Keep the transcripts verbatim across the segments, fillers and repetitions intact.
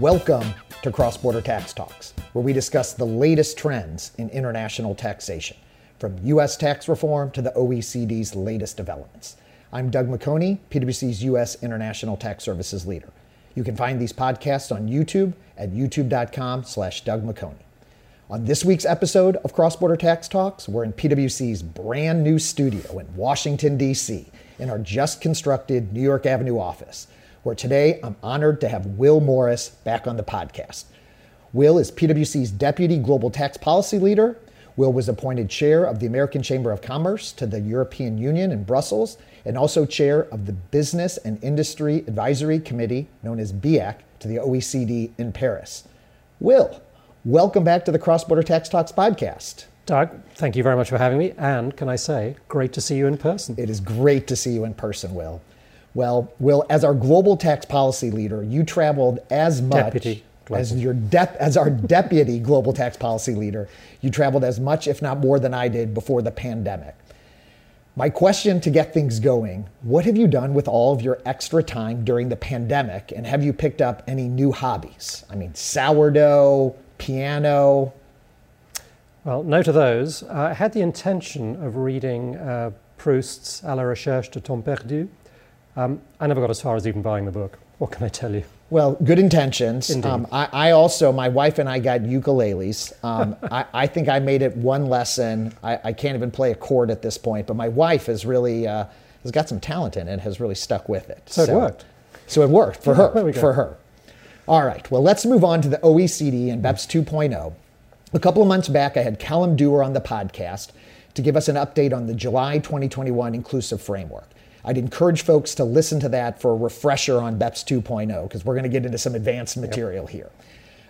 Welcome to Cross-Border Tax Talks, where we discuss the latest trends in international taxation, from U S tax reform to the O E C D's latest developments. I'm Doug McHoney, PwC's U S International Tax Services Leader. You can find these podcasts on YouTube at youtube.com slash Doug McHoney. On this week's episode of Cross-Border Tax Talks, we're in PwC's brand new studio in Washington, D C, in our just constructed New York Avenue office, where today I'm honored to have Will Morris back on the podcast. Will is PwC's Deputy Global Tax Policy Leader. Will was appointed Chair of the American Chamber of Commerce to the European Union in Brussels, and also Chair of the Business and Industry Advisory Committee, known as B I A C, to the O E C D in Paris. Will, welcome back to the Cross-Border Tax Talks podcast. Doug, thank you very much for having me. And can I say, great to see you in person. It is great to see you in person, Will. Well, Will, as our global tax policy leader, you traveled as much deputy as your de- as our deputy global tax policy leader. You traveled as much, if not more, than I did before the pandemic. My question to get things going, what have you done with all of your extra time during the pandemic, and have you picked up any new hobbies? I mean, sourdough, piano. Well, no to those. Uh, I had the intention of reading uh, Proust's À la recherche du temps perdu. Um, I never got as far as even buying the book. What can I tell you? Well, good intentions. Indeed. Um, I, I also, my wife and I got ukuleles. Um, I, I think I made it one lesson. I, I can't even play a chord at this point, but my wife has really, uh, has got some talent in it and has really stuck with it. So, so it worked. So it worked for her, there we go. for her. All right, well, let's move on to the O E C D and BEPS two point oh. A couple of months back, I had Callum Dewar on the podcast to give us an update on the July twenty twenty-one Inclusive Framework. I'd encourage folks to listen to that for a refresher on BEPS two point oh, because we're going to get into some advanced material yep. here.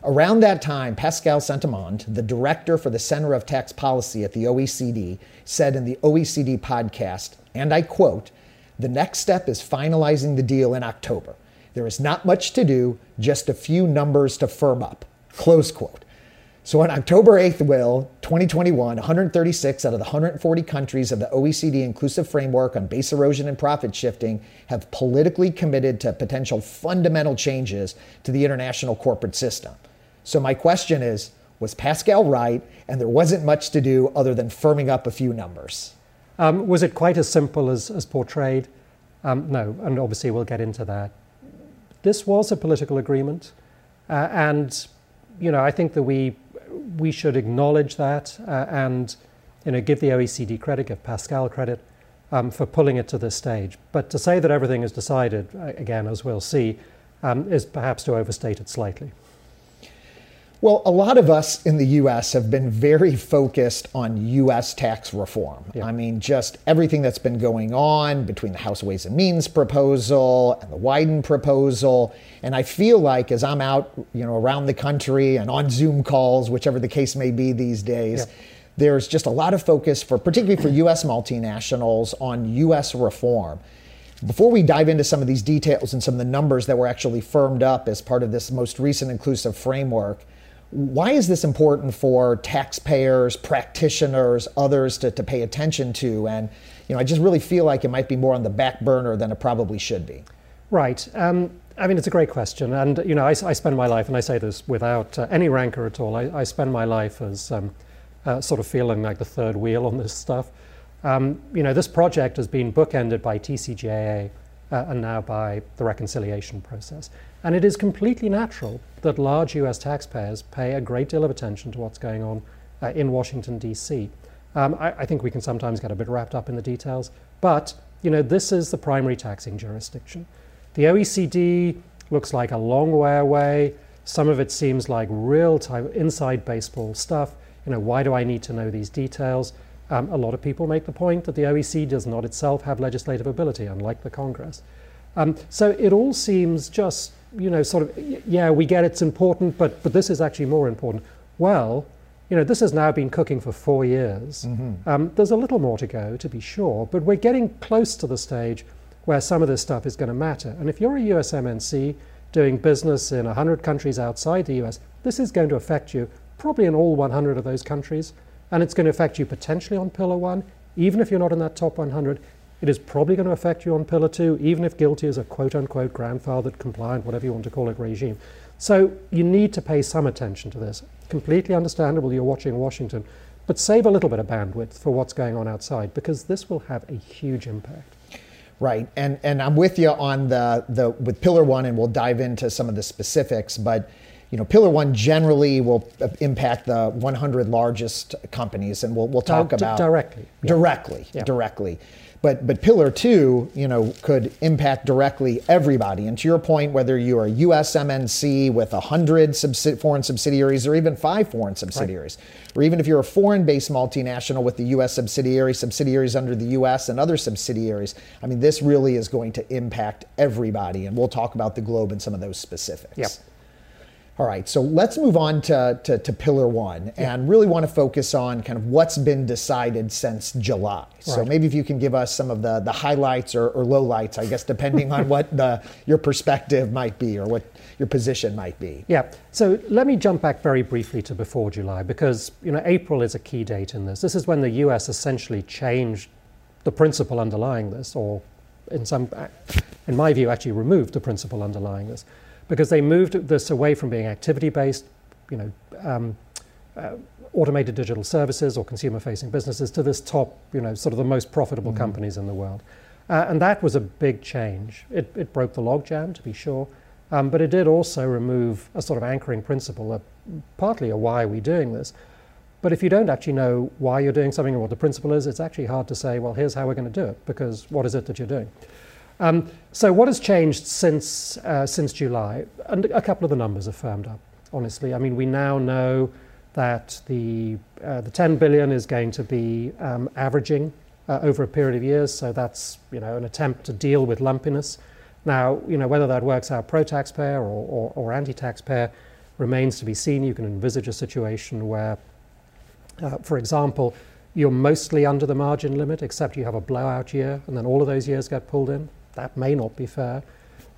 Around that time, Pascal Saint-Amans, the director for the Center of Tax Policy at the O E C D, said in the O E C D podcast, and I quote, "The next step is finalizing the deal in October. There is not much to do, just a few numbers to firm up," close quote. So on October eighth, Will, twenty twenty-one, one hundred thirty-six out of the one hundred forty countries of the O E C D Inclusive Framework on Base Erosion and Profit Shifting have politically committed to potential fundamental changes to the international corporate system. So my question is, was Pascal right, and there wasn't much to do other than firming up a few numbers? Um, was it quite as simple as, as portrayed? Um, no, and obviously we'll get into that. This was a political agreement, uh, and you know I think that we we should acknowledge that uh, and you know give the O E C D credit, give Pascal credit um, for pulling it to this stage. But to say that everything is decided, again, as we'll see, um, is perhaps to overstate it slightly. Well, a lot of us in the U S have been very focused on U S tax reform. Yeah. I mean, just everything that's been going on between the House Ways and Means proposal and the Wyden proposal. And I feel like as I'm out, you know, around the country and on Zoom calls, whichever the case may be these days, yeah. there's just a lot of focus, for particularly for U S multinationals, on U S reform. Before we dive into some of these details and some of the numbers that were actually firmed up as part of this most recent Inclusive Framework, why is this important for taxpayers, practitioners, others to, to pay attention to? And you know, I just really feel like it might be more on the back burner than it probably should be. Right. Um, I mean, it's a great question. And you know, I, I spend my life, and I say this without uh, any rancor at all, I, I spend my life as um, uh, sort of feeling like the third wheel on this stuff. Um, you know, this project has been bookended by T C J A uh, and now by the reconciliation process. And it is completely natural that large U S taxpayers pay a great deal of attention to what's going on uh, in Washington, D C. Um, I, I think we can sometimes get a bit wrapped up in the details, but you know, this is the primary taxing jurisdiction. The O E C D looks like a long way away. Some of it seems like real-time, inside baseball stuff. You know, why do I need to know these details? Um, a lot of people make the point that the O E C D does not itself have legislative ability, unlike the Congress. Um, so it all seems just, you know, sort of, yeah, we get it's important, but but this is actually more important. Well, you know, this has now been cooking for four years. Mm-hmm. Um, there's a little more to go, to be sure, but we're getting close to the stage where some of this stuff is going to matter. And if you're a U S M N C doing business in one hundred countries outside the U S, this is going to affect you probably in all one hundred of those countries, and it's going to affect you potentially on Pillar One, even if you're not in that top one hundred. It is probably going to affect you on Pillar Two, even if GILTI is a quote-unquote grandfathered compliant, whatever you want to call it, regime. So you need to pay some attention to this. Completely understandable you're watching Washington, but save a little bit of bandwidth for what's going on outside, because this will have a huge impact. Right, and and I'm with you on the the with Pillar One, and we'll dive into some of the specifics. But you know, Pillar One generally will impact the one hundred largest companies, and we'll we'll talk uh, about directly, directly, yeah. directly. But but Pillar Two, you know, could impact directly everybody. And to your point, whether you are a U S M N C with one hundred subsidi- foreign subsidiaries, or even five foreign subsidiaries, right. or even if you're a foreign-based multinational with the U S subsidiary, subsidiaries under the U S and other subsidiaries, I mean, this really is going to impact everybody. And we'll talk about the globe and some of those specifics. Yep. All right, so let's move on to, to, to Pillar One, yeah. and really want to focus on kind of what's been decided since July. Right. So maybe if you can give us some of the, the highlights or, or lowlights, I guess, depending on what the, your perspective might be or what your position might be. Yeah, so let me jump back very briefly to before July, because you know April is a key date in this. This is when the U S essentially changed the principle underlying this, or in some, in my view, actually removed the principle underlying this. Because they moved this away from being activity-based, you know, um, uh, automated digital services or consumer-facing businesses to this top, you know, sort of the most profitable mm-hmm. companies in the world. Uh, and that was a big change. It, it broke the logjam, to be sure, um, but it did also remove a sort of anchoring principle, a, partly a why are we doing this. But if you don't actually know why you're doing something and what the principle is, it's actually hard to say, well, here's how we're going to do it, because what is it that you're doing? Um, so what has changed since uh, since July? And a couple of the numbers have firmed up, honestly. I mean, we now know that the uh, the ten billion is going to be um, averaging uh, over a period of years. So that's, you know, an attempt to deal with lumpiness. Now, you know, whether that works out pro-taxpayer or, or, or anti-taxpayer remains to be seen. You can envisage a situation where, uh, for example, you're mostly under the margin limit, except you have a blowout year, and then all of those years get pulled in. That may not be fair.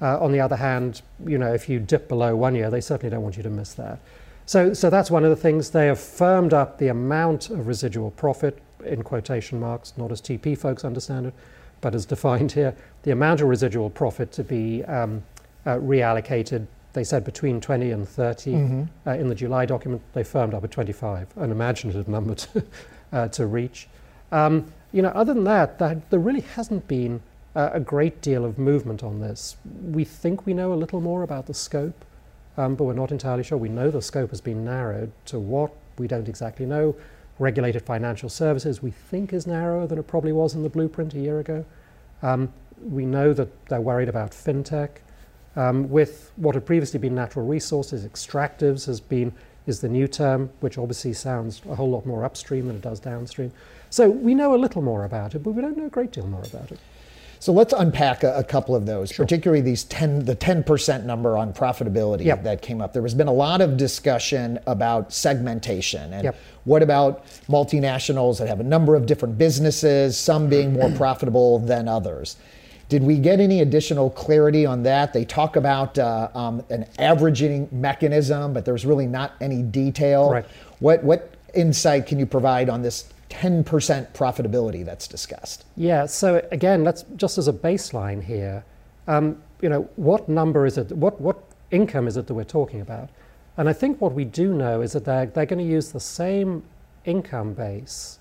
Uh, on the other hand, you know, if you dip below one year, they certainly don't want you to miss that. So, so that's one of the things. They have firmed up the amount of residual profit, in quotation marks, not as T P folks understand it, but as defined here, the amount of residual profit to be um, uh, reallocated. They said between twenty and thirty mm-hmm. uh, in the July document. They firmed up at twenty-five, an imaginative number to, uh, to reach. Um, you know, other than that, that there really hasn't been a great deal of movement on this. We think we know a little more about the scope, um, but we're not entirely sure. We know the scope has been narrowed to what we don't exactly know. Regulated financial services we think is narrower than it probably was in the blueprint a year ago. Um, we know that they're worried about FinTech. Um, with what had previously been natural resources, extractives has been, is the new term, which obviously sounds a whole lot more upstream than it does downstream. So we know a little more about it, but we don't know a great deal more about it. So let's unpack a, a couple of those, sure. particularly these ten, the ten percent number on profitability yep. that came up. There has been a lot of discussion about segmentation and yep. what about multinationals that have a number of different businesses, some being more profitable than others. Did we get any additional clarity on that? They talk about uh, um, an averaging mechanism, but there's really not any detail. Right. What, what insight can you provide on this ten percent profitability that's discussed? Yeah, so again, let's just as a baseline here, um, you know, what number is it, what, what income is it that we're talking about? And I think what we do know is that they're, they're going to use the same income base,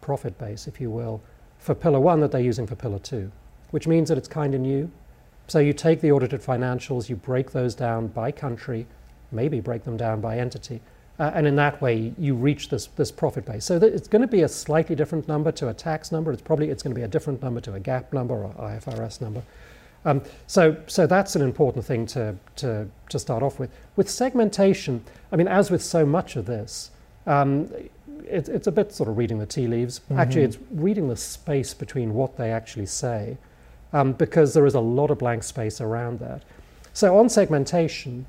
profit base, if you will, for Pillar One that they're using for Pillar Two, which means that it's kind of new. So you take the audited financials, you break those down by country, maybe break them down by entity, Uh, and in that way, you reach this this profit base. So that it's going to be a slightly different number to a tax number. It's probably it's going to be a different number to a GAAP number or I F R S number. Um, so so that's an important thing to to to start off with. With segmentation, I mean, as with so much of this, um, it, it's a bit sort of reading the tea leaves. Mm-hmm. Actually, it's reading the space between what they actually say, um, because there is a lot of blank space around that. So on segmentation.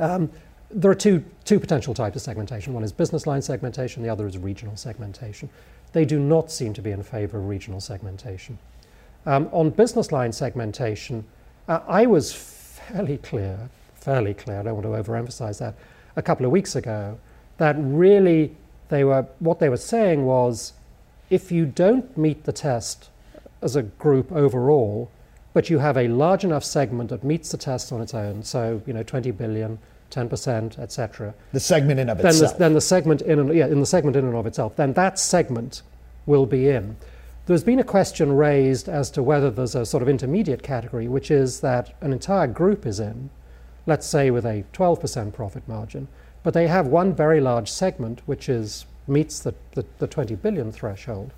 Um, There are two, two potential types of segmentation. One is business line segmentation, the other is regional segmentation. They do not seem to be in favor of regional segmentation. Um, on business line segmentation, uh, I was fairly clear, fairly clear, I don't want to overemphasize that, a couple of weeks ago, that really they were, what they were saying was, if you don't meet the test as a group overall, but you have a large enough segment that meets the test on its own, so, you know, twenty billion, ten percent, et cetera. The segment in of then itself. The, then the segment in and, yeah, in the segment in and of itself, then that segment will be in. There's been a question raised as to whether there's a sort of intermediate category, which is that an entire group is in, let's say with a twelve percent profit margin, but they have one very large segment which is meets the, the, the twenty billion threshold.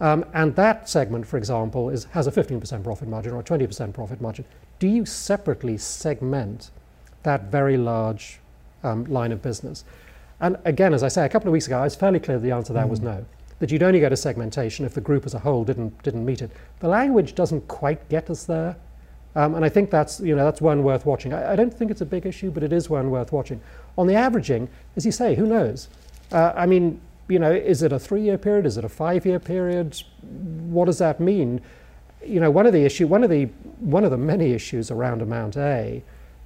Um, and that segment, for example, is, has a fifteen percent profit margin or a twenty percent profit margin. Do you separately segment that very large um, line of business? And again, as I say, a couple of weeks ago, I was fairly clear the answer to that mm. was no. That you'd only go to segmentation if the group as a whole didn't didn't meet it. The language doesn't quite get us there, um, and I think that's you know that's one worth watching. I, I don't think it's a big issue, but it is one worth watching. On the averaging, as you say, who knows? Uh, I mean, you know, is it a three-year period? Is it a five-year period? What does that mean? You know, one of the issue, one of the one of the many issues around Amount A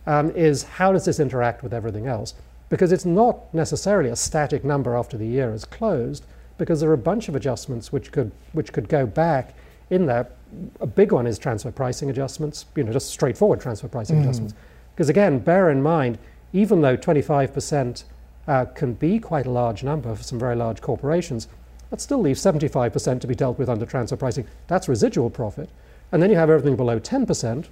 um, is how does this interact with everything else? Because it's not necessarily a static number after the year is closed, because there are a bunch of adjustments which could which could go back in there. A big one is transfer pricing adjustments, you know, just straightforward transfer pricing mm. adjustments. Because again, bear in mind, even though twenty-five percent uh, can be quite a large number for some very large corporations, that still leaves seventy-five percent to be dealt with under transfer pricing. That's residual profit. And then you have everything below ten percent,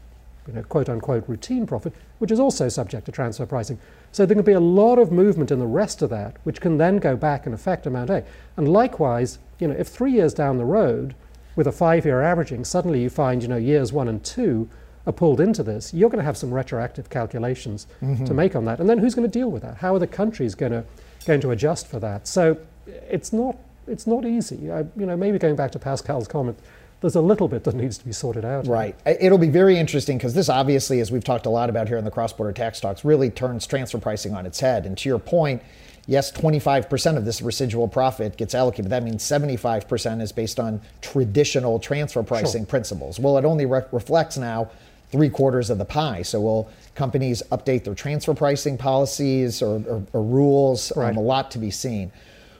you know, quote unquote routine profit, which is also subject to transfer pricing. So there can be a lot of movement in the rest of that, which can then go back and affect Amount A. And likewise, you know, if three years down the road, with a five-year averaging, suddenly you find, you know, years one and two are pulled into this, you're going to have some retroactive calculations mm-hmm. to make on that. And then who's going to deal with that? How are the countries going to going to adjust for that? So it's not it's not easy. I, you know, maybe going back to Pascal's comment, there's a little bit that needs to be sorted out. Right. It'll be very interesting because this obviously, as we've talked a lot about here in the cross-border tax talks, really turns transfer pricing on its head. And to your point, yes, twenty-five percent of this residual profit gets allocated. That means seventy-five percent is based on traditional transfer pricing sure. principles. Well, it only re- reflects now three quarters of the pie. So will companies update their transfer pricing policies or, or, or rules? Right. Um, a lot to be seen.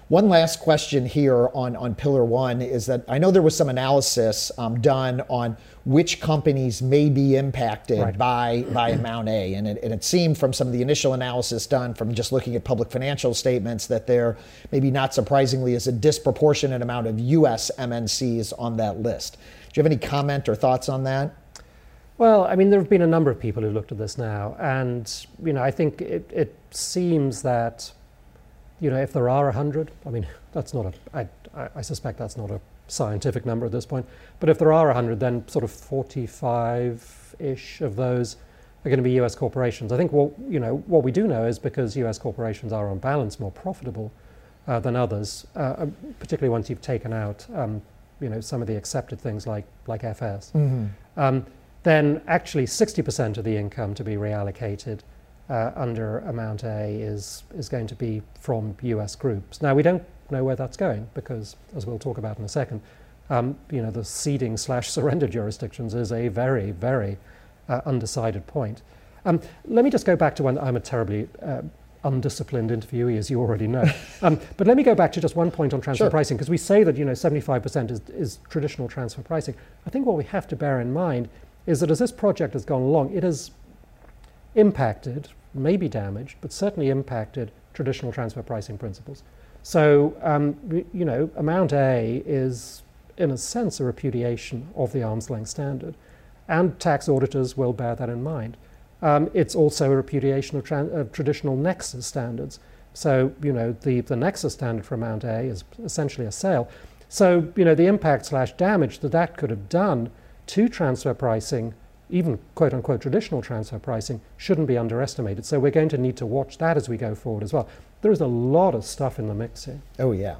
One last question here on, on Pillar One is that I know there was some analysis um, done on which companies may be impacted right. by, by Amount A. And it, and it seemed from some of the initial analysis done from just looking at public financial statements that there, maybe not surprisingly, is a disproportionate amount of U S M N Cs on that list. Do you have any comment or thoughts on that? Well, I mean, there have been a number of people who looked at this now. And, you know, I think it, it seems that you know, if there are one hundred, I mean, that's not a, I, I suspect that's not a scientific number at this point, but if there are one hundred, then sort of forty-five-ish of those are going to be U S corporations. I think what, you know, what we do know is because U S corporations are on balance more profitable uh, than others, uh, particularly once you've taken out, um, you know, some of the accepted things like, like F S, mm-hmm. um, then actually sixty percent of the income to be reallocated Uh, under Amount A is is going to be from U S groups. Now we don't know where that's going because, as we'll talk about in a second, um, you know the ceding slash surrender jurisdictions is a very very uh, undecided point. Um, let me just go back to one. I'm a terribly uh, undisciplined interviewee, as you already know. Um, but let me go back to just one point on transfer sure. pricing, because we say that you know seventy-five percent is is traditional transfer pricing. I think what we have to bear in mind is that as this project has gone along, it has impacted, maybe damaged, but certainly impacted traditional transfer pricing principles. So, um, you know, Amount A is, in a sense, a repudiation of the arm's length standard, and tax auditors will bear that in mind. Um, it's also a repudiation of, tran- of traditional nexus standards. So, you know, the, the nexus standard for Amount A is essentially a sale. So, you know, the impact slash damage that that could have done to transfer pricing, even quote-unquote traditional transfer pricing, shouldn't be underestimated. So we're going to need to watch that as we go forward as well. There is a lot of stuff in the mix here. Oh, yeah.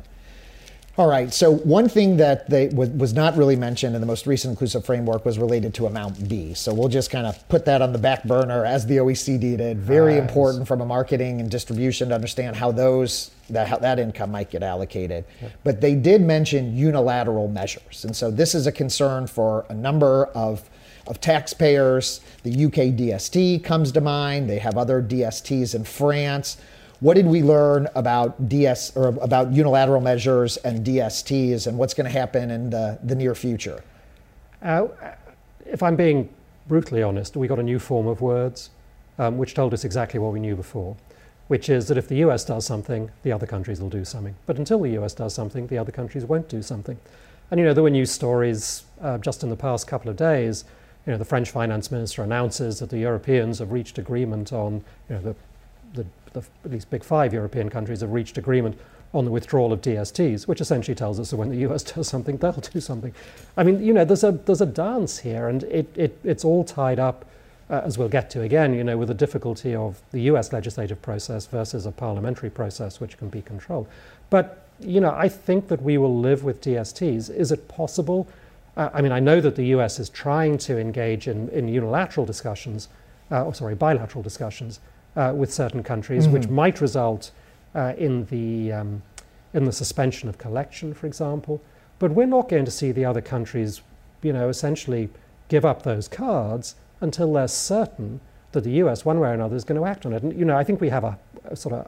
All right, so one thing that they w- was not really mentioned in the most recent Inclusive Framework was related to Amount B. So we'll just kind of put that on the back burner as the O E C D did. Very nice. Important from a marketing and distribution to understand how those that how that income might get allocated. Yep. But they did mention unilateral measures. And so this is a concern for a number of of taxpayers. The U K D S T comes to mind. They have other D S Ts in France. What did we learn about D S or about unilateral measures and D S Ts, and what's going to happen in the, the near future? Uh, if I'm being brutally honest, we got a new form of words um, which told us exactly what we knew before, which is that if the U S does something, the other countries will do something. But until the U S does something, the other countries won't do something. And, you know, there were news stories uh, just in the past couple of days. You know, the French finance minister announces that the Europeans have reached agreement on, you know, the, the, the at least big five European countries have reached agreement on the withdrawal of D S Ts, which essentially tells us that when the U S does something, they'll do something. I mean, you know, there's a there's a dance here, and it, it it's all tied up, uh, as we'll get to again, you know, with the difficulty of the U S legislative process versus a parliamentary process, which can be controlled. But, you know, I think that we will live with D S Ts. Is it possible? Uh, I mean, I know that the U S is trying to engage in, in unilateral discussions, uh, or sorry, bilateral discussions uh, with certain countries, mm-hmm. which might result Uh, in the um, in the suspension of collection, for example, but we're not going to see the other countries, you know, essentially give up those cards until they're certain that the U S, one way or another, is going to act on it. And, you know, I think we have a, a sort of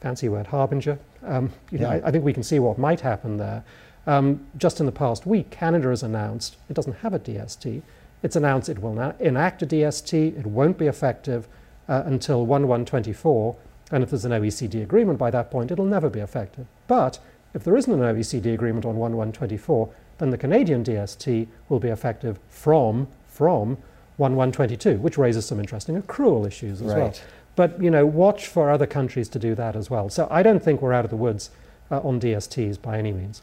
fancy word, harbinger. Um, you yeah. know, I, I think we can see what might happen there. Um, just in the past week, Canada has announced it doesn't have a D S T. It's announced it will not enact a D S T. It won't be effective uh, until one one twenty-four. And if there's an O E C D agreement by that point, it'll never be effective. But if there isn't an O E C D agreement on one one twenty-four, then the Canadian D S T will be effective from from one one twenty-two, which raises some interesting accrual issues as right. well. But, you know, watch for other countries to do that as well. So I don't think we're out of the woods uh, on D S Ts by any means.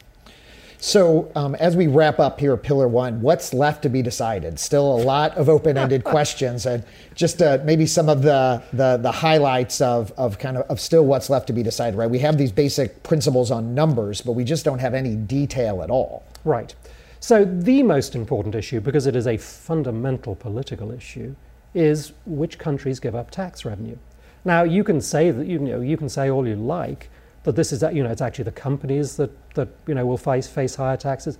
So um, as we wrap up here, Pillar One, what's left to be decided? Still a lot of open-ended questions, and just uh, maybe some of the, the the highlights of of kind of of still what's left to be decided. Right, we have these basic principles on numbers, but we just don't have any detail at all. Right. So the most important issue, because it is a fundamental political issue, is which countries give up tax revenue. Now you can say that you know you can say all you like. But this is, you know, it's actually the companies that, that you know, will face, face higher taxes.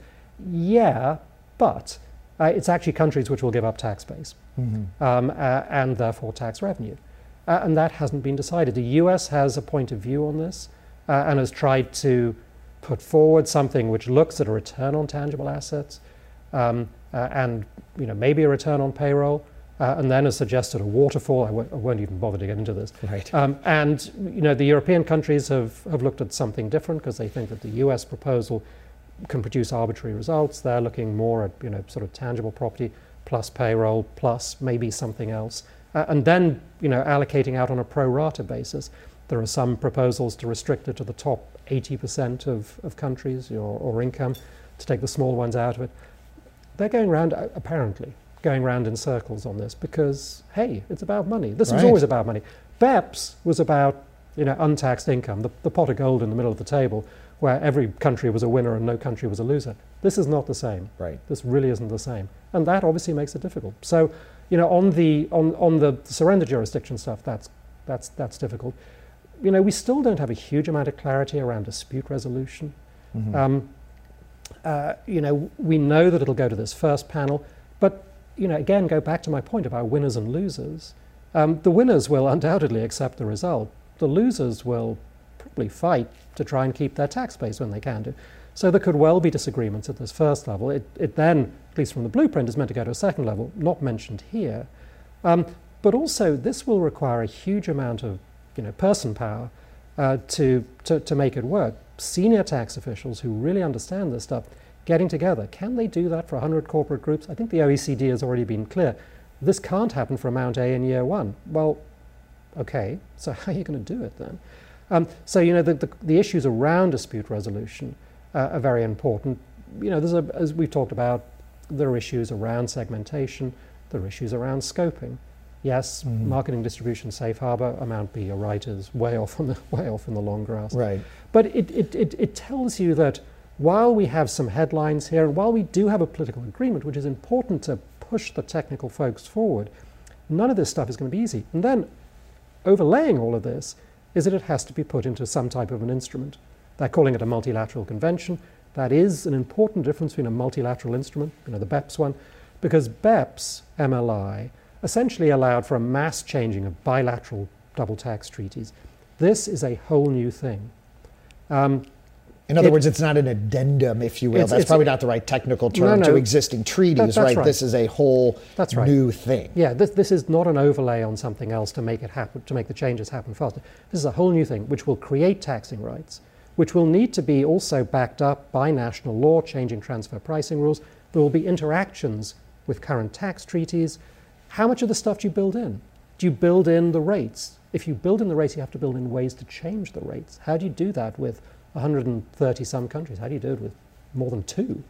Yeah, but uh, it's actually countries which will give up tax base mm-hmm. um, uh, and therefore tax revenue. Uh, and that hasn't been decided. The U S has a point of view on this uh, and has tried to put forward something which looks at a return on tangible assets um, uh, and, you know, maybe a return on payroll. Uh, and then has suggested a waterfall. I won't, I won't even bother to get into this. Right. Um, and you know, the European countries have, have looked at something different because they think that the U S proposal can produce arbitrary results. They're looking more at, you know, sort of tangible property plus payroll plus maybe something else, uh, and then, you know, allocating out on a pro rata basis. There are some proposals to restrict it to the top eighty percent of, of countries or, or income, to take the small ones out of it. They're going around uh, apparently. going round in circles on this because, hey, it's about money. This right. was always about money. B E P S was about, you know, untaxed income, the, the pot of gold in the middle of the table where every country was a winner and no country was a loser. This is not the same. Right. This really isn't the same. And that obviously makes it difficult. So, you know, on the on, on the surrender jurisdiction stuff, that's that's that's difficult. You know, we still don't have a huge amount of clarity around dispute resolution. Mm-hmm. Um, uh, you know, we know that it'll go to this first panel, but you know, again, go back to my point about winners and losers. Um, the winners will undoubtedly accept the result. The losers will probably fight to try and keep their tax base when they can do. So there could well be disagreements at this first level. It, it then, at least from the blueprint, is meant to go to a second level, not mentioned here. Um, but also, this will require a huge amount of, you know, person power uh, to, to, to make it work. Senior tax officials who really understand this stuff getting together. Can they do that for one hundred corporate groups? I think the O E C D has already been clear. This can't happen for Amount A in year one. Well, okay, so how are you going to do it then? Um, so, you know, the, the, the issues around dispute resolution uh, are very important. You know, there's a, as we've talked about, there are issues around segmentation, there are issues around scoping. Yes, mm-hmm. marketing distribution safe harbor, Amount B, you're right, is way off in the, way off in the long grass. Right. But it, it, it, it tells you that while we have some headlines here, and while we do have a political agreement, which is important to push the technical folks forward, none of this stuff is going to be easy. And then overlaying all of this is that it has to be put into some type of an instrument. They're calling it a multilateral convention. That is an important difference between a multilateral instrument, you know, the B E P S one, because B E P S, M L I, essentially allowed for a mass changing of bilateral double tax treaties. This is a whole new thing. Um, In other it, words, it's not an addendum, if you will. It's, That's it's, probably not the right technical term no, no, to existing treaties, that, right? right? This is a whole that's right. new thing. Yeah, this this is not an overlay on something else to make it happen, to make the changes happen faster. This is a whole new thing, which will create taxing rights, which will need to be also backed up by national law, changing transfer pricing rules. There will be interactions with current tax treaties. How much of the stuff do you build in? Do you build in the rates? If you build in the rates, you have to build in ways to change the rates. How do you do that with one hundred thirty some countries? How do you do it with more than two?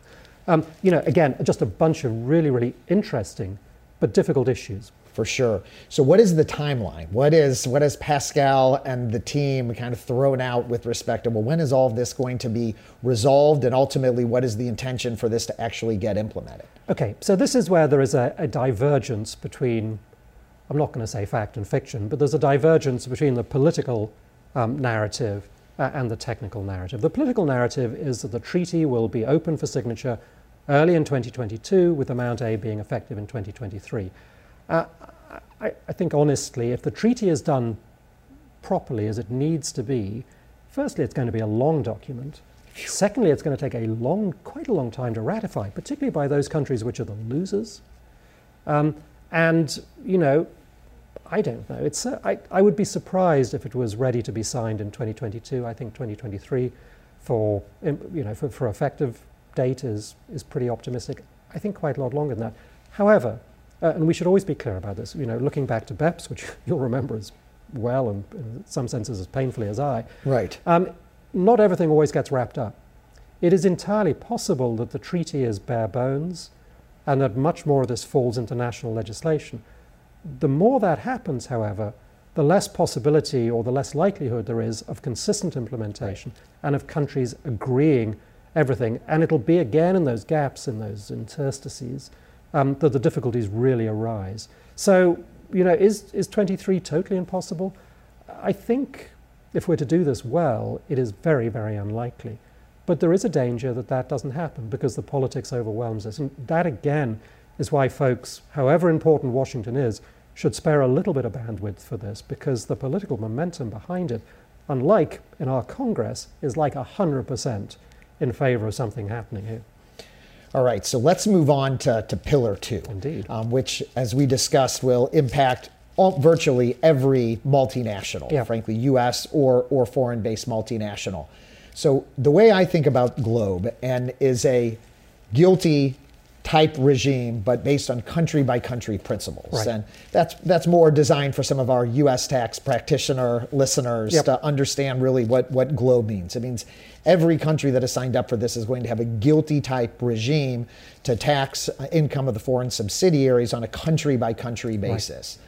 Um, you know, again, just a bunch of really, really interesting but difficult issues. For sure. So what is the timeline? What is what has Pascal and the team kind of thrown out with respect to, well, when is all of this going to be resolved? And ultimately, what is the intention for this to actually get implemented? Okay, so this is where there is a, a divergence between, I'm not going to say fact and fiction, but there's a divergence between the political um, narrative uh, and the technical narrative. The political narrative is that the treaty will be open for signature early in twenty twenty-two, with Amount A being effective in twenty twenty-three. Uh, I, I think honestly, if the treaty is done properly as it needs to be, firstly, it's going to be a long document. Secondly, it's going to take a long, quite a long time to ratify, particularly by those countries which are the losers. Um, and, you know, I don't know. It's, uh, I, I would be surprised if it was ready to be signed in twenty twenty-two. I think twenty twenty-three for, you know, for, for effective date is, is pretty optimistic. I think quite a lot longer than that. However, Uh, and we should always be clear about this. You know, looking back to BEPS, which you'll remember as well and in some senses as painfully as I. Right. Um, not everything always gets wrapped up. It is entirely possible that the treaty is bare bones and that much more of this falls into national legislation. The more that happens, however, the less possibility or the less likelihood there is of consistent implementation and of countries agreeing everything. And it'll be again in those gaps, in those interstices, Um, that the difficulties really arise. So, you know, is, is twenty-three totally impossible? I think if we're to do this well, it is very, very unlikely. But there is a danger that that doesn't happen because the politics overwhelms us. And that, again, is why folks, however important Washington is, should spare a little bit of bandwidth for this, because the political momentum behind it, unlike in our Congress, is like one hundred percent in favor of something happening here. All right, so let's move on to, to Pillar Two, Indeed. Um, which, as we discussed, will impact all, virtually every multinational, yeah. frankly, U S or, or foreign-based multinational. So the way I think about GLOBE and is a guilty type regime, but based on country-by-country principles. Right. And that's, that's more designed for some of our U S tax practitioner listeners yep. to understand really what, what GLOBE means. It means every country that has signed up for this is going to have a guilty-type regime to tax income of the foreign subsidiaries on a country-by-country basis. Right.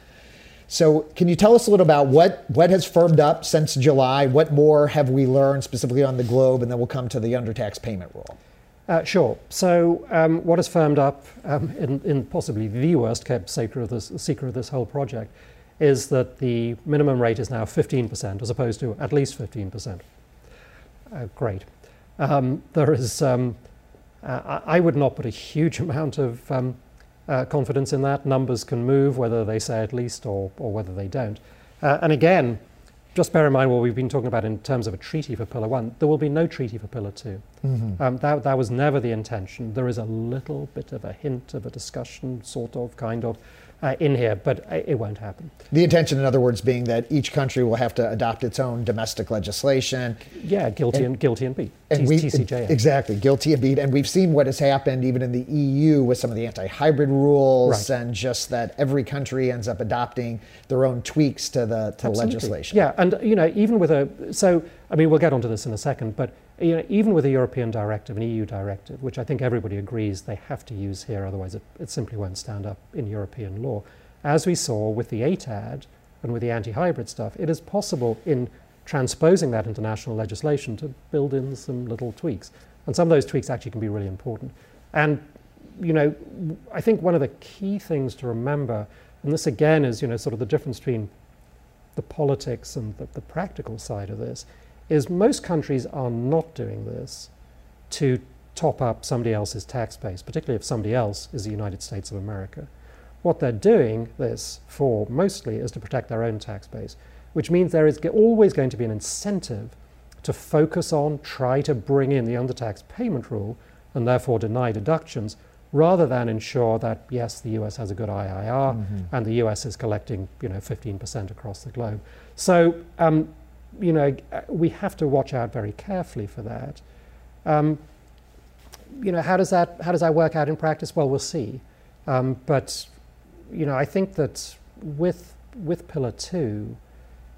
So can you tell us a little about what, what has firmed up since July? What more have we learned specifically on the GLOBE? And then we'll come to the undertax payment rule. Uh, sure. So um, what has firmed up um, in, in possibly the worst kept secret of, this, secret of this whole project is that the minimum rate is now fifteen percent as opposed to at least fifteen percent. Uh, great. Um, there is, um, uh, I would not put a huge amount of um, uh, confidence in that. Numbers can move whether they say at least or, or whether they don't. Uh, and again, just bear in mind what we've been talking about in terms of a treaty for Pillar One. There will be no treaty for Pillar Two. Mm-hmm. Um, that, that was never the intention. There is a little bit of a hint of a discussion, sort of, kind of, uh, in here, but it won't happen. The intention, in other words, being that each country will have to adopt its own domestic legislation. Yeah, guilty and, and guilty and beat. And T- we, T C J A. Exactly, guilty and beat. And we've seen what has happened even in the E U with some of the anti-hybrid rules, right. and just that every country ends up adopting their own tweaks to the to legislation. Yeah, and you know, even with a so, I mean, we'll get onto this in a second, but. You know, even with a European directive, an E U directive, which I think everybody agrees they have to use here, otherwise it, it simply won't stand up in European law. As we saw with the A T A D and with the anti-hybrid stuff, it is possible in transposing that international legislation to build in some little tweaks. And some of those tweaks actually can be really important. And, you know, I think one of the key things to remember, and this again is, you know, sort of the difference between the politics and the, the practical side of this, is most countries are not doing this to top up somebody else's tax base, particularly if somebody else is the United States of America. What they're doing this for mostly is to protect their own tax base, which means there is always going to be an incentive to focus on, try to bring in the undertax payment rule and therefore deny deductions, rather than ensure that, yes, the U S has a good I I R mm-hmm. and the U S is collecting, you know, fifteen percent across the globe. So, um, you know, we have to watch out very carefully for that. Um, you know, how does that, how does that work out in practice? Well, we'll see. Um, but, you know, I think that with, with Pillar Two,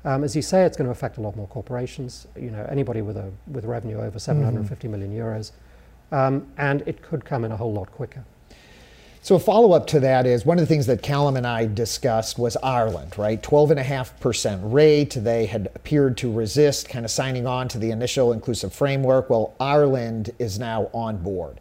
um, as you say, it's going to affect a lot more corporations, you know, anybody with, a, with revenue over seven hundred fifty mm-hmm. million euros. Um, and it could come in a whole lot quicker. So a follow-up to that is, one of the things that Callum and I discussed was Ireland, right? twelve point five percent rate. They had appeared to resist kind of signing on to the initial inclusive framework. Well, Ireland is now on board.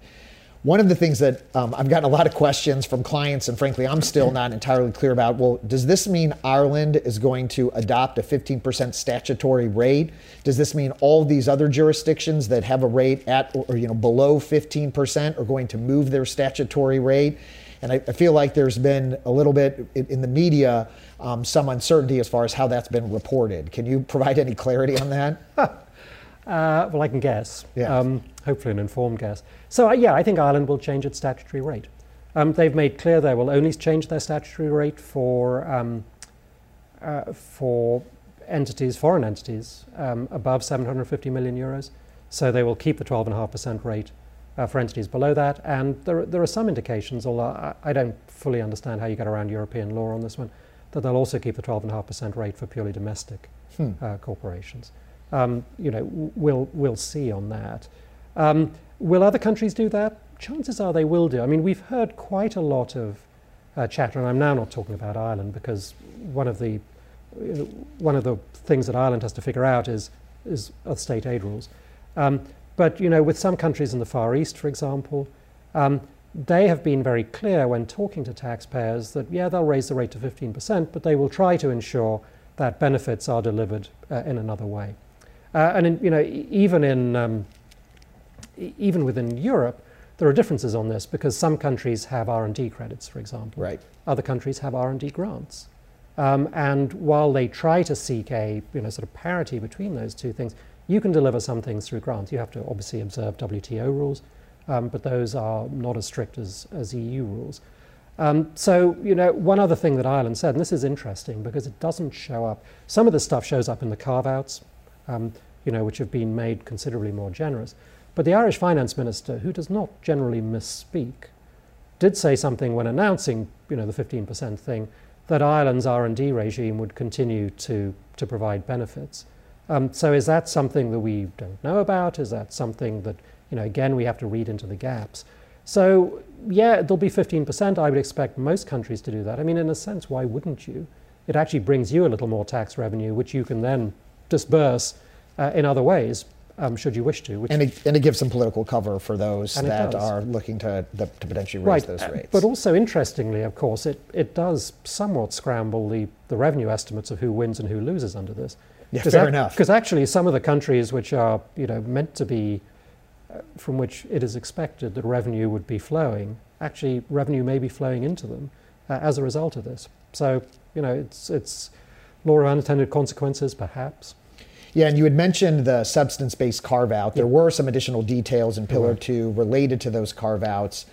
One of the things that um, I've gotten a lot of questions from clients, and frankly, I'm still not entirely clear about, well, does this mean Ireland is going to adopt a fifteen percent statutory rate? Does this mean all these other jurisdictions that have a rate at or, you know, below fifteen percent are going to move their statutory rate? And I, I feel like there's been a little bit in, in the media, um, some uncertainty as far as how that's been reported. Can you provide any clarity on that? Uh, well, I can guess, yeah. um, hopefully an informed guess. So uh, yeah, I think Ireland will change its statutory rate. Um, they've made clear they will only change their statutory rate for, um, uh, for entities, foreign entities, um, above seven hundred fifty million euros. So they will keep the twelve point five percent rate uh, for entities below that. And there, there are some indications, although I, I don't fully understand how you get around European law on this one, that they'll also keep the twelve point five percent rate for purely domestic hmm. uh, corporations. Um, you know, we'll we'll see on that. Um, will other countries do that? Chances are they will do. I mean, we've heard quite a lot of uh, chatter, and I'm now not talking about Ireland because one of the one of the things that Ireland has to figure out is is state aid rules. Um, but you know, with some countries in the Far East, for example, um, they have been very clear when talking to taxpayers that yeah, they'll raise the rate to fifteen percent, but they will try to ensure that benefits are delivered uh, in another way. Uh, and in, you know, even in um, even within Europe, there are differences on this because some countries have R and D credits, for example. Right. Other countries have R and D grants, um, and while they try to seek a you know sort of parity between those two things, you can deliver some things through grants. You have to obviously observe W T O rules, um, but those are not as strict as as E U rules. Um, so, you know, one other thing that Ireland said, and this is interesting because it doesn't show up. Some of the stuff shows up in the carve-outs. Um, you know, which have been made considerably more generous. But the Irish finance minister, who does not generally misspeak, did say something when announcing, you know, the fifteen percent thing, that Ireland's R and D regime would continue to, to provide benefits. Um, so is that something that we don't know about? Is that something that, you know, again, we have to read into the gaps? So, yeah, there'll be fifteen percent. I would expect most countries to do that. I mean, in a sense, why wouldn't you? It actually brings you a little more tax revenue, which you can then disperse uh, in other ways, um, should you wish to. Which and, it, and it gives some political cover for those that are looking to, the, to potentially raise right. those rates. But also, interestingly, of course, it, it does somewhat scramble the, the revenue estimates of who wins and who loses under this. Yeah, fair that, enough. Because actually, some of the countries which are you know meant to be, uh, from which it is expected that revenue would be flowing, actually revenue may be flowing into them uh, as a result of this. So, you know, it's it's law of unintended consequences, perhaps. Yeah, and you had mentioned the substance-based carve-out. There yeah. were some additional details in Pillar right. two related to those carve-outs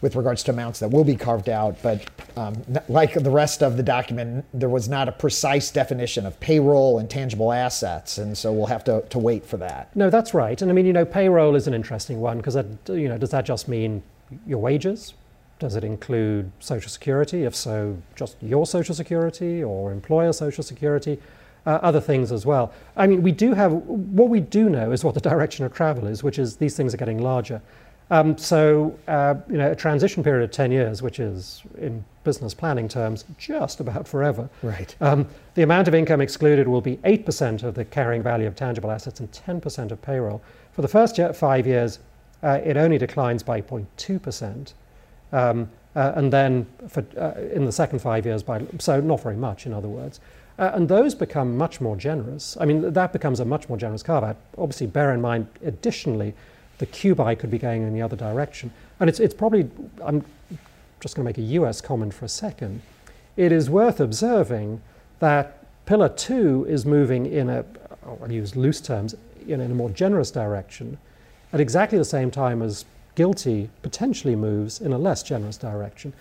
with regards to amounts that will be carved out, but um, like the rest of the document, there was not a precise definition of payroll and tangible assets, and so we'll have to, to wait for that. No, that's right. And I mean, you know, payroll is an interesting one because, you know, does that just mean your wages? Does it include Social Security? If so, just your Social Security or employer Social Security? Uh, other things as well. I mean, we do have, what we do know is what the direction of travel is, which is these things are getting larger. Um, so, uh, you know, a transition period of ten years, which is in business planning terms, just about forever. Right. Um, the amount of income excluded will be eight percent of the carrying value of tangible assets and ten percent of payroll. For the first year, five years, uh, it only declines by zero point two percent. Um, uh, and then for, uh, in the second five years, by so not very much, in other words. Uh, and those become much more generous. I mean, that becomes a much more generous carve-out. Obviously, bear in mind, additionally, the Q B A I could be going in the other direction. And it's it's probably, I'm just going to make a U S comment for a second. It is worth observing that Pillar two is moving in a, I'll use loose terms, you know, in a more generous direction at exactly the same time as GILTI potentially moves in a less generous direction.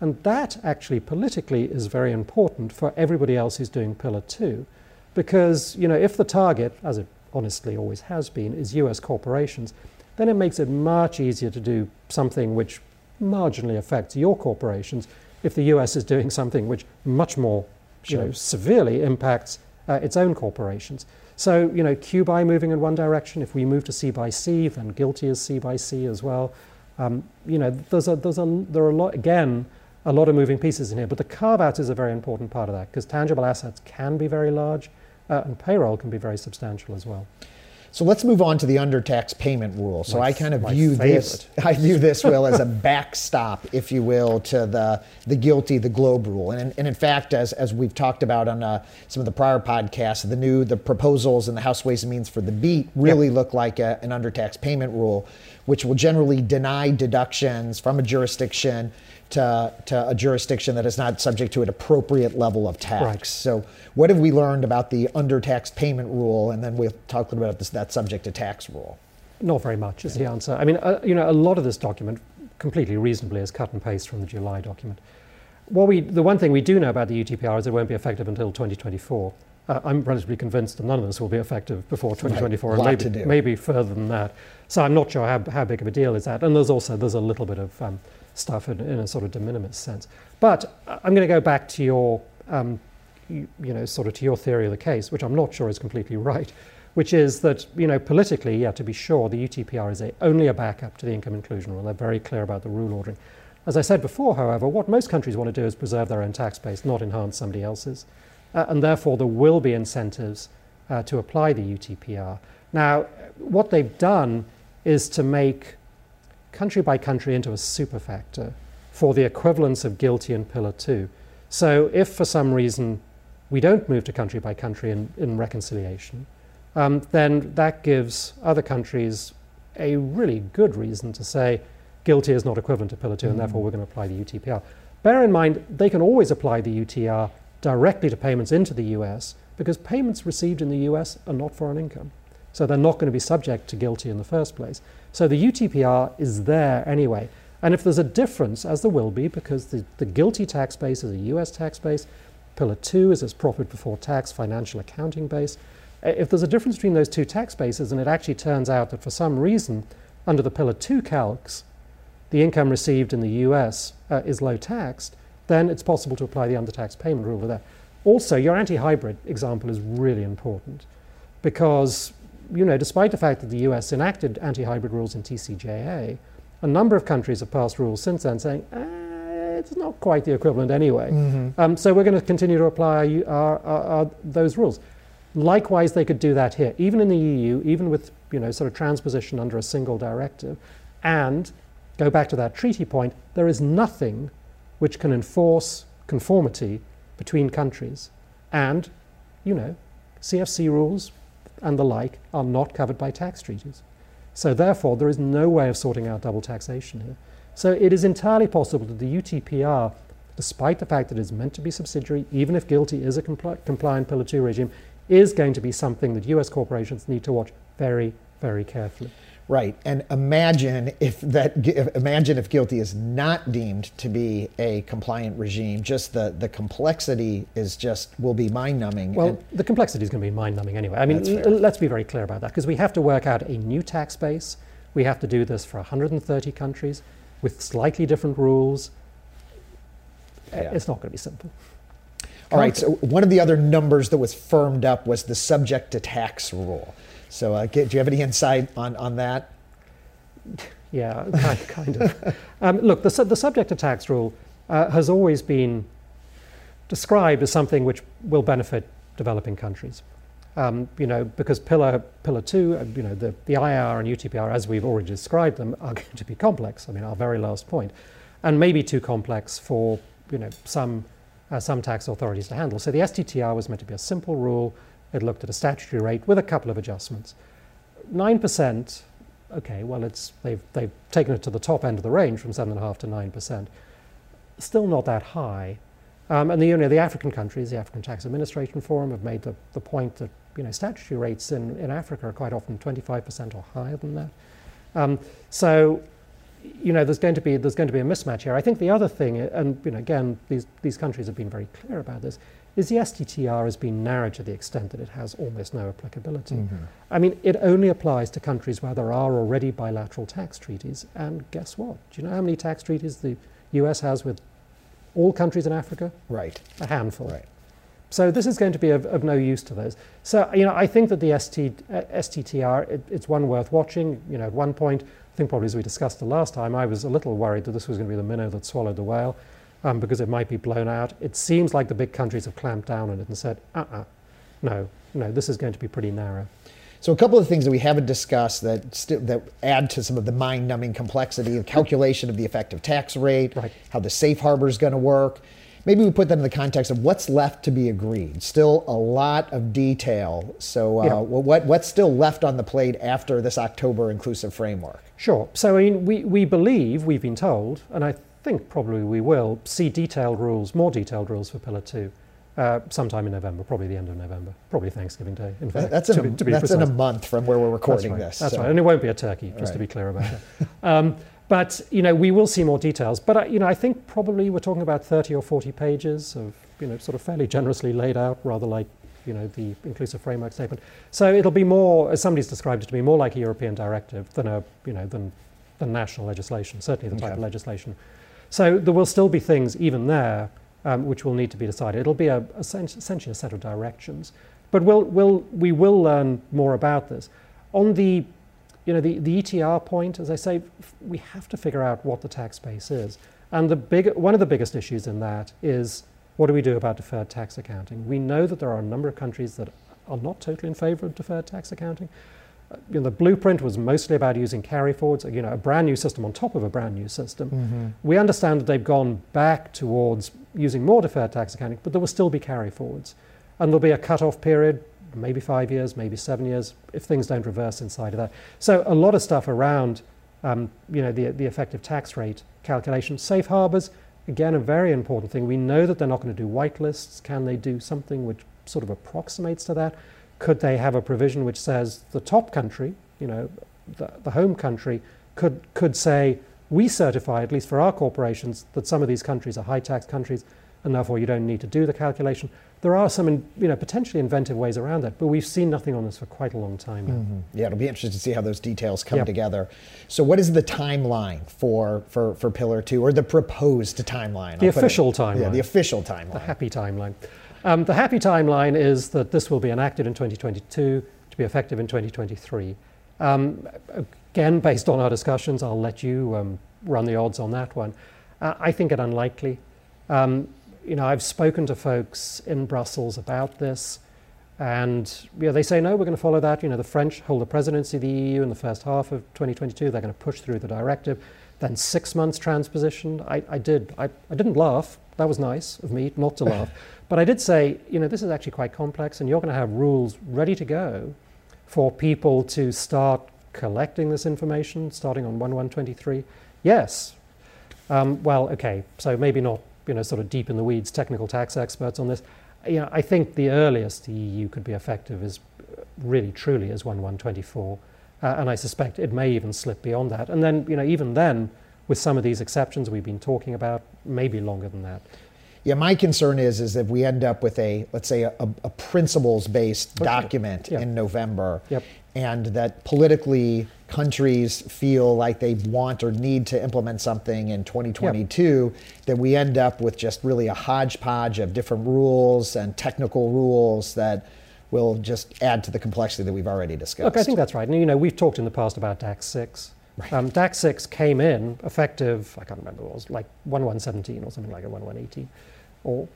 And that actually politically is very important for everybody else who's doing Pillar Two, because you know, if the target, as it honestly always has been, is U S corporations, then it makes it much easier to do something which marginally affects your corporations if the U S is doing something which much more you know, severely impacts uh, its own corporations. So, you know, Q B A I moving in one direction, if we move to C by C, then GILTI is C by C as well. Um, you know, there's a, there's a, there are, a lot, again, a lot of moving pieces in here, but the carve-out is a very important part of that, because tangible assets can be very large, uh, and payroll can be very substantial as well. So let's move on to the undertax payment rule. So my, I kind of view favorite. this, I view this, Will, as a backstop, if you will, to the, the GILTI, the GLOBE rule. And in, and in fact, as, as we've talked about on uh, some of the prior podcasts, the new, the proposals in the House Ways and Means for the BEAT really yep. look like a, an undertax payment rule, which will generally deny deductions from a jurisdiction to, to a jurisdiction that is not subject to an appropriate level of tax. Right. So what have we learned about the undertax payment rule? And then we'll talk a little bit about this, that subject to tax rule. Not very much is yeah. the answer. I mean, uh, you know, a lot of this document completely reasonably is cut and paste from the July document. What we, the one thing we do know about the U T P R is it won't be effective until twenty twenty-four. Uh, I'm relatively convinced that none of this will be effective before twenty twenty-four, right. and maybe, maybe further than that. So I'm not sure how, how big of a deal is that. And there's also, there's a little bit of um, stuff in, in a sort of de minimis sense. But I'm going to go back to your, um, you, you know, sort of to your theory of the case, which I'm not sure is completely right, which is that, you know, politically, yeah, to be sure, the U T P R is a, only a backup to the income inclusion rule. They're very clear about the rule ordering. As I said before, however, what most countries want to do is preserve their own tax base, not enhance somebody else's. Uh, and therefore, there will be incentives uh, to apply the U T P R. Now, what they've done is to make country by country into a superfactor for the equivalence of GILTI and Pillar Two. So if for some reason we don't move to country by country in, in reconciliation, um, then that gives other countries a really good reason to say GILTI is not equivalent to Pillar Two, mm. and therefore we're going to apply the U T P R. Bear in mind, they can always apply the U T R directly to payments into the U S, because payments received in the U S are not foreign income. So they're not going to be subject to GILTI in the first place. So the U T P R is there anyway. And if there's a difference, as there will be, because the, the GILTI tax base is a U S tax base, Pillar Two is its profit before tax financial accounting base. If there's a difference between those two tax bases, and it actually turns out that for some reason, under the Pillar Two calcs, the income received in the U S uh, is low taxed, then it's possible to apply the undertax payment rule there. Also, your anti-hybrid example is really important, because, you know, despite the fact that the U S enacted anti-hybrid rules in T C J A, a number of countries have passed rules since then saying, ah, it's not quite the equivalent anyway. Mm-hmm. um, so we're going to continue to apply our, our, our, those rules. Likewise, they could do that here, even in the E U, even with, you know, sort of transposition under a single directive. And go back to that treaty point, there is nothing which can enforce conformity between countries. And, you know, C F C rules and the like are not covered by tax treaties. So therefore, there is no way of sorting out double taxation here. So it is entirely possible that the U T P R, despite the fact that it is meant to be subsidiary, even if GILTI is a compli- compliant Pillar Two regime, is going to be something that U S corporations need to watch very, very carefully. Right, and imagine if that imagine if GILTI is not deemed to be a compliant regime. Just the, the complexity is just will be mind-numbing. Well, and the complexity is going to be mind-numbing anyway. I mean, l- let's be very clear about that, because we have to work out a new tax base. We have to do this for one hundred thirty countries with slightly different rules. Yeah. It's not going to be simple. All right, so one of the other numbers that was firmed up was the subject to tax rule. So uh, do you have any insight on, on that? Yeah, kind, kind of. Um, look, the, the subject to tax rule uh, has always been described as something which will benefit developing countries. Um, you know, because Pillar, Pillar Two, you know, the, the I I R and U T P R, as we've already described them, are going to be complex. I mean, our very last point. And maybe too complex for, you know, some Uh, some tax authorities to handle. So the S T T R was meant to be a simple rule. It looked at a statutory rate with a couple of adjustments. nine percent, okay, well, it's they've, they've taken it to the top end of the range from seven point five percent to nine percent. Still not that high. Um, and the, you know, the African countries, the African Tax Administration Forum, have made the, the point that you know, statutory rates in, in Africa are quite often twenty-five percent or higher than that. Um, so, you know, there's going to be there's going to be a mismatch here. I think the other thing, and you know, again, these these countries have been very clear about this, is the S T T R has been narrowed to the extent that it has almost no applicability. Mm-hmm. I mean, it only applies to countries where there are already bilateral tax treaties. And guess what? Do you know how many tax treaties the U S has with all countries in Africa? Right. A handful. Right. So this is going to be of, of no use to those. So, you know, I think that the S T, uh, S T T R, it, it's one worth watching. You know, at one point, I think probably as we discussed the last time, I was a little worried that this was going to be the minnow that swallowed the whale, um, because it might be blown out. It seems like the big countries have clamped down on it and said, uh-uh, no, no, this is going to be pretty narrow. So a couple of things that we haven't discussed that st that add to some of the mind-numbing complexity of calculation of the effective tax rate, right. How the safe harbor is going to work. Maybe we put that in the context of what's left to be agreed. Still a lot of detail. So uh, yeah. what, what's still left on the plate after this October Inclusive Framework? Sure. So I mean, we, we believe, we've been told, and I think probably we will, see detailed rules, more detailed rules for Pillar Two uh, sometime in November, probably the end of November, probably Thanksgiving Day. In fact, that's in, to a, be, to be that's in a month from where we're recording that's right. this. That's so. right. And it won't be a turkey, just right. to be clear about that. Um, But, you know, we will see more details. But, you know, I think probably we're talking about thirty or forty pages of, you know, sort of fairly generously laid out, rather like, you know, the Inclusive Framework Statement. So it'll be more, as somebody's described it to me, more like a European directive than a, you know, than, than national legislation, certainly the type of legislation. So there will still be things even there um, which will need to be decided. It'll be a, essentially a set of directions. But we'll, we'll, we will learn more about this. On the You know, the, the E T R point, as I say, we have to figure out what the tax base is. And the big, one of the biggest issues in that is, what do we do about deferred tax accounting? We know that there are a number of countries that are not totally in favor of deferred tax accounting. Uh, you know, the blueprint was mostly about using carry forwards, you know, a brand new system on top of a brand new system. Mm-hmm. We understand that they've gone back towards using more deferred tax accounting, but there will still be carry forwards. And there'll be a cutoff period, maybe five years, maybe seven years, if things don't reverse inside of that. So a lot of stuff around, um, you know, the, the effective tax rate calculation. Safe harbors, again, a very important thing. We know that they're not going to do whitelists. Can they do something which sort of approximates to that? Could they have a provision which says the top country, you know, the, the home country, could, could say, we certify, at least for our corporations, that some of these countries are high tax countries, and therefore you don't need to do the calculation. There are some, in, you know, potentially inventive ways around that, but we've seen nothing on this for quite a long time now. Mm-hmm. Yeah, it'll be interesting to see how those details come yep. together. So what is the timeline for, for, for Pillar Two, or the proposed timeline? The I'll official put it, timeline. Yeah, the official timeline. The happy timeline. Um, the happy timeline is that this will be enacted in twenty twenty-two to be effective in twenty twenty-three. Um, again, based on our discussions, I'll let you um, run the odds on that one. Uh, I think it unlikely. Um, You know, I've spoken to folks in Brussels about this, and you know, they say, no, we're going to follow that. You know, the French hold the presidency of the E U in the first half of twenty twenty-two. They're going to push through the directive. Then six months transposition. I, I did. I, I didn't laugh. That was nice of me not to laugh. But I did say, you know, this is actually quite complex, and you're going to have rules ready to go for people to start collecting this information starting on one one twenty-three. Yes. Um, well, okay, so maybe not. You know, sort of deep in the weeds, technical tax experts on this. You know, I think the earliest the E U could be effective is really, truly, is one one twenty-four, uh, and I suspect it may even slip beyond that. And then, you know, even then, with some of these exceptions we've been talking about, maybe longer than that. Yeah, my concern is is if we end up with a, let's say, a, a principles-based document yeah. in November, yep. and that politically countries feel like they want or need to implement something in twenty twenty-two, yep. that we end up with just really a hodgepodge of different rules and technical rules that will just add to the complexity that we've already discussed. Look, I think that's right. And, you know, we've talked in the past about D A C six. Right. Um, D A C six came in effective, I can't remember what it was, like one one seventeen or something like a one one eighteen or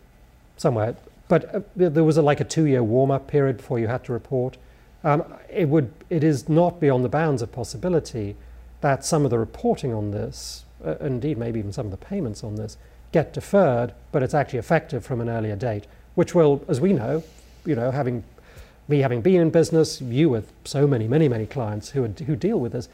somewhere. But uh, there was a, like a two-year warm-up period before you had to report. Um, it would, it is not beyond the bounds of possibility that some of the reporting on this, uh, indeed maybe even some of the payments on this, get deferred, but it's actually effective from an earlier date, which will, as we know, you know, having me having been in business, you with so many, many, many clients who, are, who deal with this,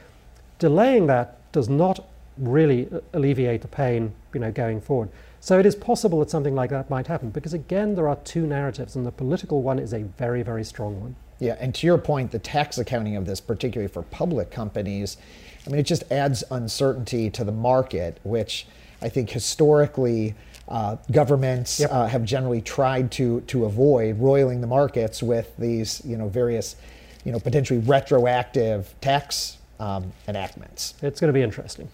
delaying that does not really alleviate the pain, you know, going forward. So it is possible that something like that might happen, because again, there are two narratives, and the political one is a very, very strong one. Yeah, and to your point, the tax accounting of this, particularly for public companies, I mean, it just adds uncertainty to the market, which I think historically uh, governments yep. uh, have generally tried to to avoid, roiling the markets with these, you know, various, you know, potentially retroactive tax um, enactments. It's going to be interesting.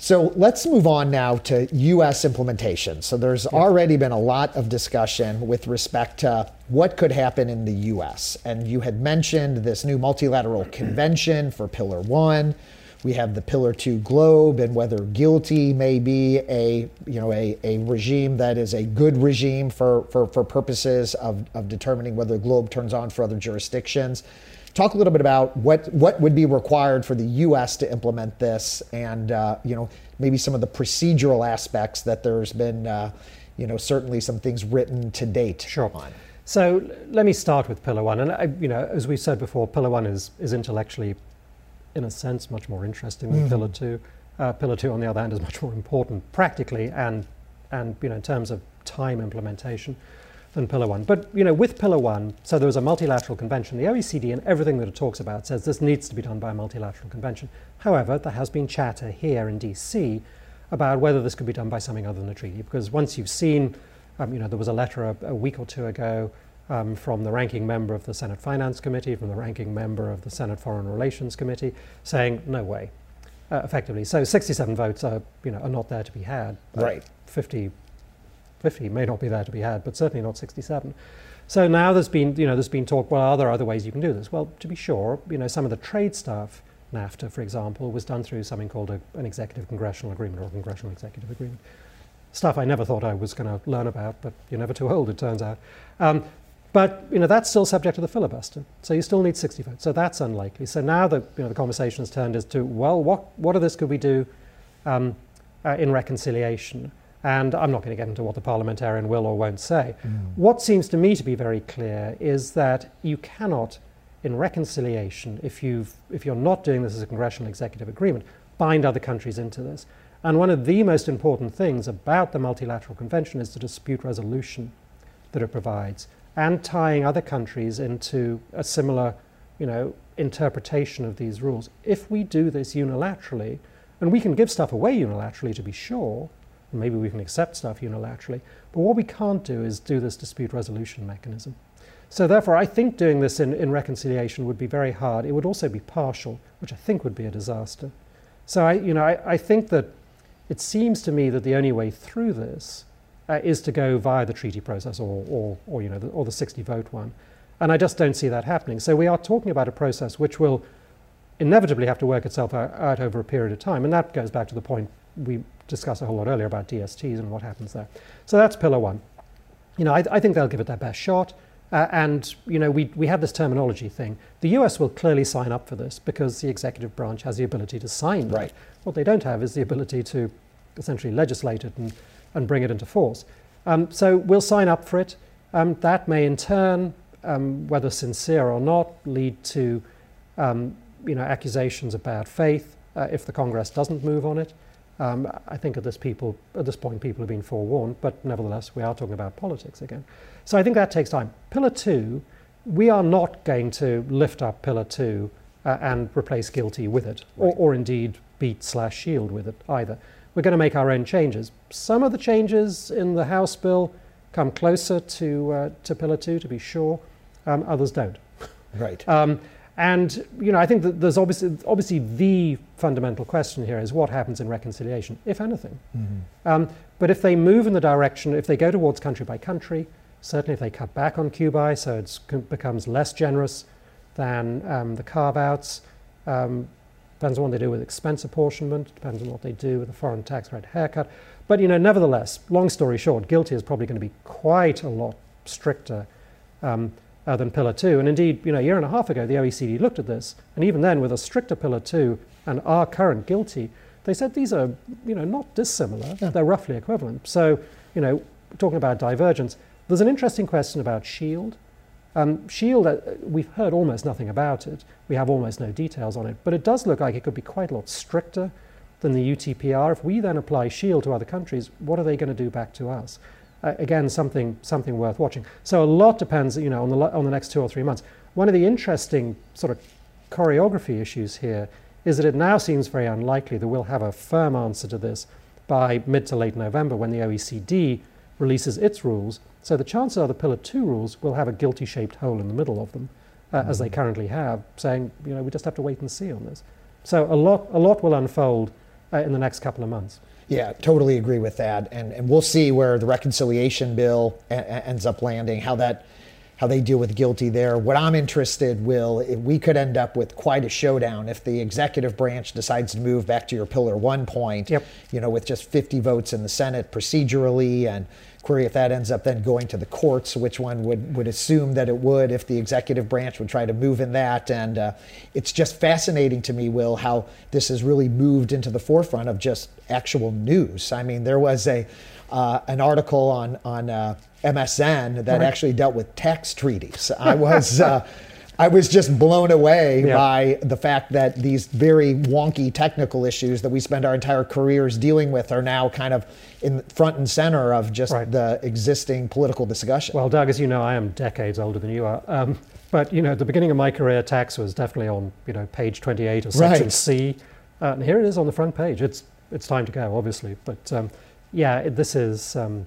So let's move on now to U S implementation. So there's yep. already been a lot of discussion with respect to what could happen in the U S. And you had mentioned this new multilateral convention for Pillar One. We have the Pillar Two GLOBE, and whether GILTI may be a, you know, a, a regime that is a good regime for, for, for purposes of, of determining whether GLOBE turns on for other jurisdictions. Talk a little bit about what, what would be required for the U S to implement this, and uh, you know, maybe some of the procedural aspects that there's been, uh, you know, certainly some things written to date. Sure. On. So let me start with Pillar One, and I, you know, as we said before, Pillar One is is intellectually, in a sense, much more interesting than mm-hmm. Pillar Two. Uh, Pillar Two, on the other hand, is much more important practically and and you know, in terms of time implementation, than Pillar One. But you know, with Pillar One, so there was a multilateral convention. The O E C D and everything that it talks about says this needs to be done by a multilateral convention. However, there has been chatter here in D C about whether this could be done by something other than a treaty. Because once you've seen, um, you know, there was a letter a, a week or two ago um, from the ranking member of the Senate Finance Committee, from the ranking member of the Senate Foreign Relations Committee, saying no way, uh, effectively. So sixty-seven votes are, you know, are not there to be had. Right. fifty. fifty may not be there to be had, but certainly not sixty-seven. So now there's been, you know, there's been talk, well, are there other ways you can do this? Well, to be sure, you know, some of the trade stuff, NAFTA, for example, was done through something called a, an executive congressional agreement or a congressional executive agreement. Stuff I never thought I was going to learn about, but you're never too old, it turns out. Um, but, you know, that's still subject to the filibuster. So you still need sixty votes. So that's unlikely. So now the, you know, the conversation has turned as to, well, what, what of this could we do um, uh, in reconciliation? And I'm not going to get into what the parliamentarian will or won't say. Mm. What seems to me to be very clear is that you cannot, in reconciliation, if, you've, if you're not doing this as a congressional executive agreement, bind other countries into this. And one of the most important things about the multilateral convention is the dispute resolution that it provides, and tying other countries into a similar, you know, interpretation of these rules. If we do this unilaterally, and we can give stuff away unilaterally to be sure, maybe we can accept stuff unilaterally, but what we can't do is do this dispute resolution mechanism. So therefore, I think doing this in, in reconciliation would be very hard. It would also be partial, which I think would be a disaster. So I, you know, I, I think that it seems to me that the only way through this uh, is to go via the treaty process or, or, or you know, the, or the sixty vote one. And I just don't see that happening. So we are talking about a process which will inevitably have to work itself out, out over a period of time. And that goes back to the point we discussed a whole lot earlier about D S Ts and what happens there. So that's Pillar One. You know, I, I think they'll give it their best shot. Uh, and, you know, we, we have this terminology thing. The U S will clearly sign up for this because the executive branch has the ability to sign. Right. That. What they don't have is the ability to essentially legislate it and, and bring it into force. Um, so we'll sign up for it. Um, that may in turn, um, whether sincere or not, lead to, um, you know, accusations of bad faith uh, if the Congress doesn't move on it. Um, I think at this, people, at this point people have been forewarned, but nevertheless we are talking about politics again. So I think that takes time. Pillar Two, we are not going to lift up Pillar Two uh, and replace GILTI with it, right. or, or indeed beat slash shield with it either. We're going to make our own changes. Some of the changes in the House bill come closer to, uh, to Pillar Two, to be sure. Um, others don't. Right. Um, And you know, I think that there's obviously, obviously the fundamental question here is what happens in reconciliation, if anything. Mm-hmm. Um, but if they move in the direction, if they go towards country by country, certainly if they cut back on QBAI, so it becomes less generous than um, the carve-outs, um, depends on what they do with expense apportionment, depends on what they do with the foreign tax rate haircut. But you know, nevertheless, long story short, GILTI is probably going to be quite a lot stricter um, Uh, than Pillar Two. And indeed, you know, a year and a half ago, the O E C D looked at this, and even then, with a stricter Pillar Two and our current GILTI, they said these are, you know, not dissimilar. Yeah. They're roughly equivalent. So, you know, talking about divergence, there's an interesting question about Shield. Um, Shield, uh, we've heard almost nothing about it. We have almost no details on it, but it does look like it could be quite a lot stricter than the U T P R. If we then apply Shield to other countries, what are they going to do back to us? Uh, again, something something worth watching. So a lot depends, you know, on the on the next two or three months. one of the interesting sort of choreography issues here is that it now seems very unlikely that we'll have a firm answer to this by mid to late November when the O E C D releases its rules. So the chances are the Pillar Two rules will have a guilty-shaped hole in the middle of them, uh, mm-hmm. as they currently have, saying, you know, we just have to wait and see on this. So a lot, a lot will unfold uh, in the next couple of months. Yeah, totally agree with that. And, and we'll see where the reconciliation bill a- a- ends up landing, how that, how they deal with guilty there. What I'm interested, Will, we could end up with quite a showdown if the executive branch decides to move back to your Pillar One point, yep. you know, with just fifty votes in the Senate procedurally, and query if that ends up then going to the courts, which one would, would assume that it would if the executive branch would try to move in that. And uh, it's just fascinating to me, Will, how this has really moved into the forefront of just actual news. I mean, there was a uh, an article on, on uh, M S N that right. actually dealt with tax treaties. I was uh, I was just blown away yeah. by the fact that these very wonky technical issues that we spend our entire careers dealing with are now kind of in front and center of just right. the existing political discussion. Well, Doug, as you know, I am decades older than you are. Um, but you know, at the beginning of my career, tax was definitely on you know page twenty-eight of section right. C, uh, and here it is on the front page. It's it's time to go, obviously. But um, yeah, it, this is. Um,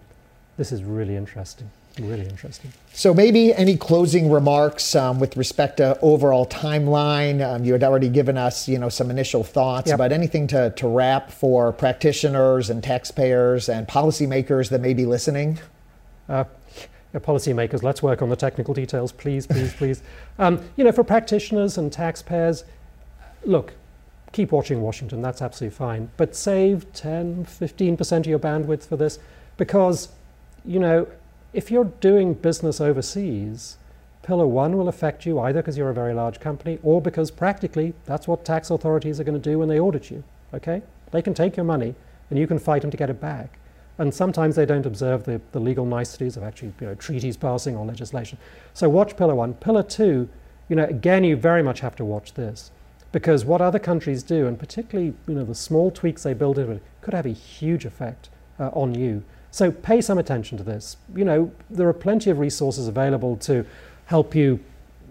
This is really interesting, really interesting. So maybe any closing remarks um, with respect to overall timeline? Um, you had already given us, you know, some initial thoughts, yep. but anything to, to wrap for practitioners and taxpayers and policymakers that may be listening? Uh, policymakers, let's work on the technical details, please, please, please. Um, you know, for practitioners and taxpayers, look, keep watching Washington, that's absolutely fine, but save ten, fifteen percent of your bandwidth for this, because you know, if you're doing business overseas, Pillar One will affect you either because you're a very large company or because practically that's what tax authorities are going to do when they audit you, okay? They can take your money and you can fight them to get it back. And sometimes they don't observe the, the legal niceties of actually, you know, treaties passing or legislation. So watch Pillar One. Pillar Two, you know, again, you very much have to watch this because what other countries do, and particularly, you know, the small tweaks they build in, could have a huge effect uh, on you. So pay some attention to this. You know, there are plenty of resources available to help you,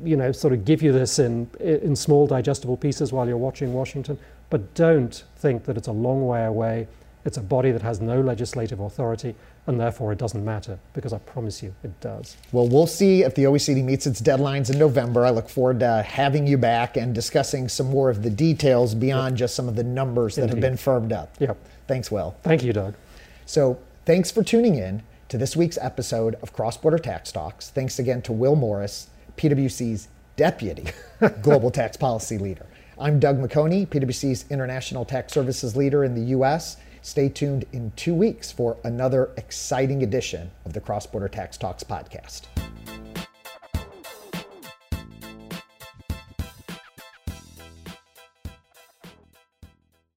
you know, sort of give you this in, in small digestible pieces while you're watching Washington, but don't think that it's a long way away. It's a body that has no legislative authority, and therefore it doesn't matter, because I promise you it does. Well, we'll see if the O E C D meets its deadlines in November. I look forward to having you back and discussing some more of the details beyond yep. just some of the numbers that Indeed. Have been firmed up. Yep. Thanks, Will. Thank you, Doug. So, thanks for tuning in to this week's episode of Cross-Border Tax Talks. Thanks again to Will Morris, PwC's Deputy Global Tax Policy Leader. I'm Doug McHoney, PwC's International Tax Services Leader in the U S. Stay tuned in two weeks for another exciting edition of the Cross-Border Tax Talks podcast.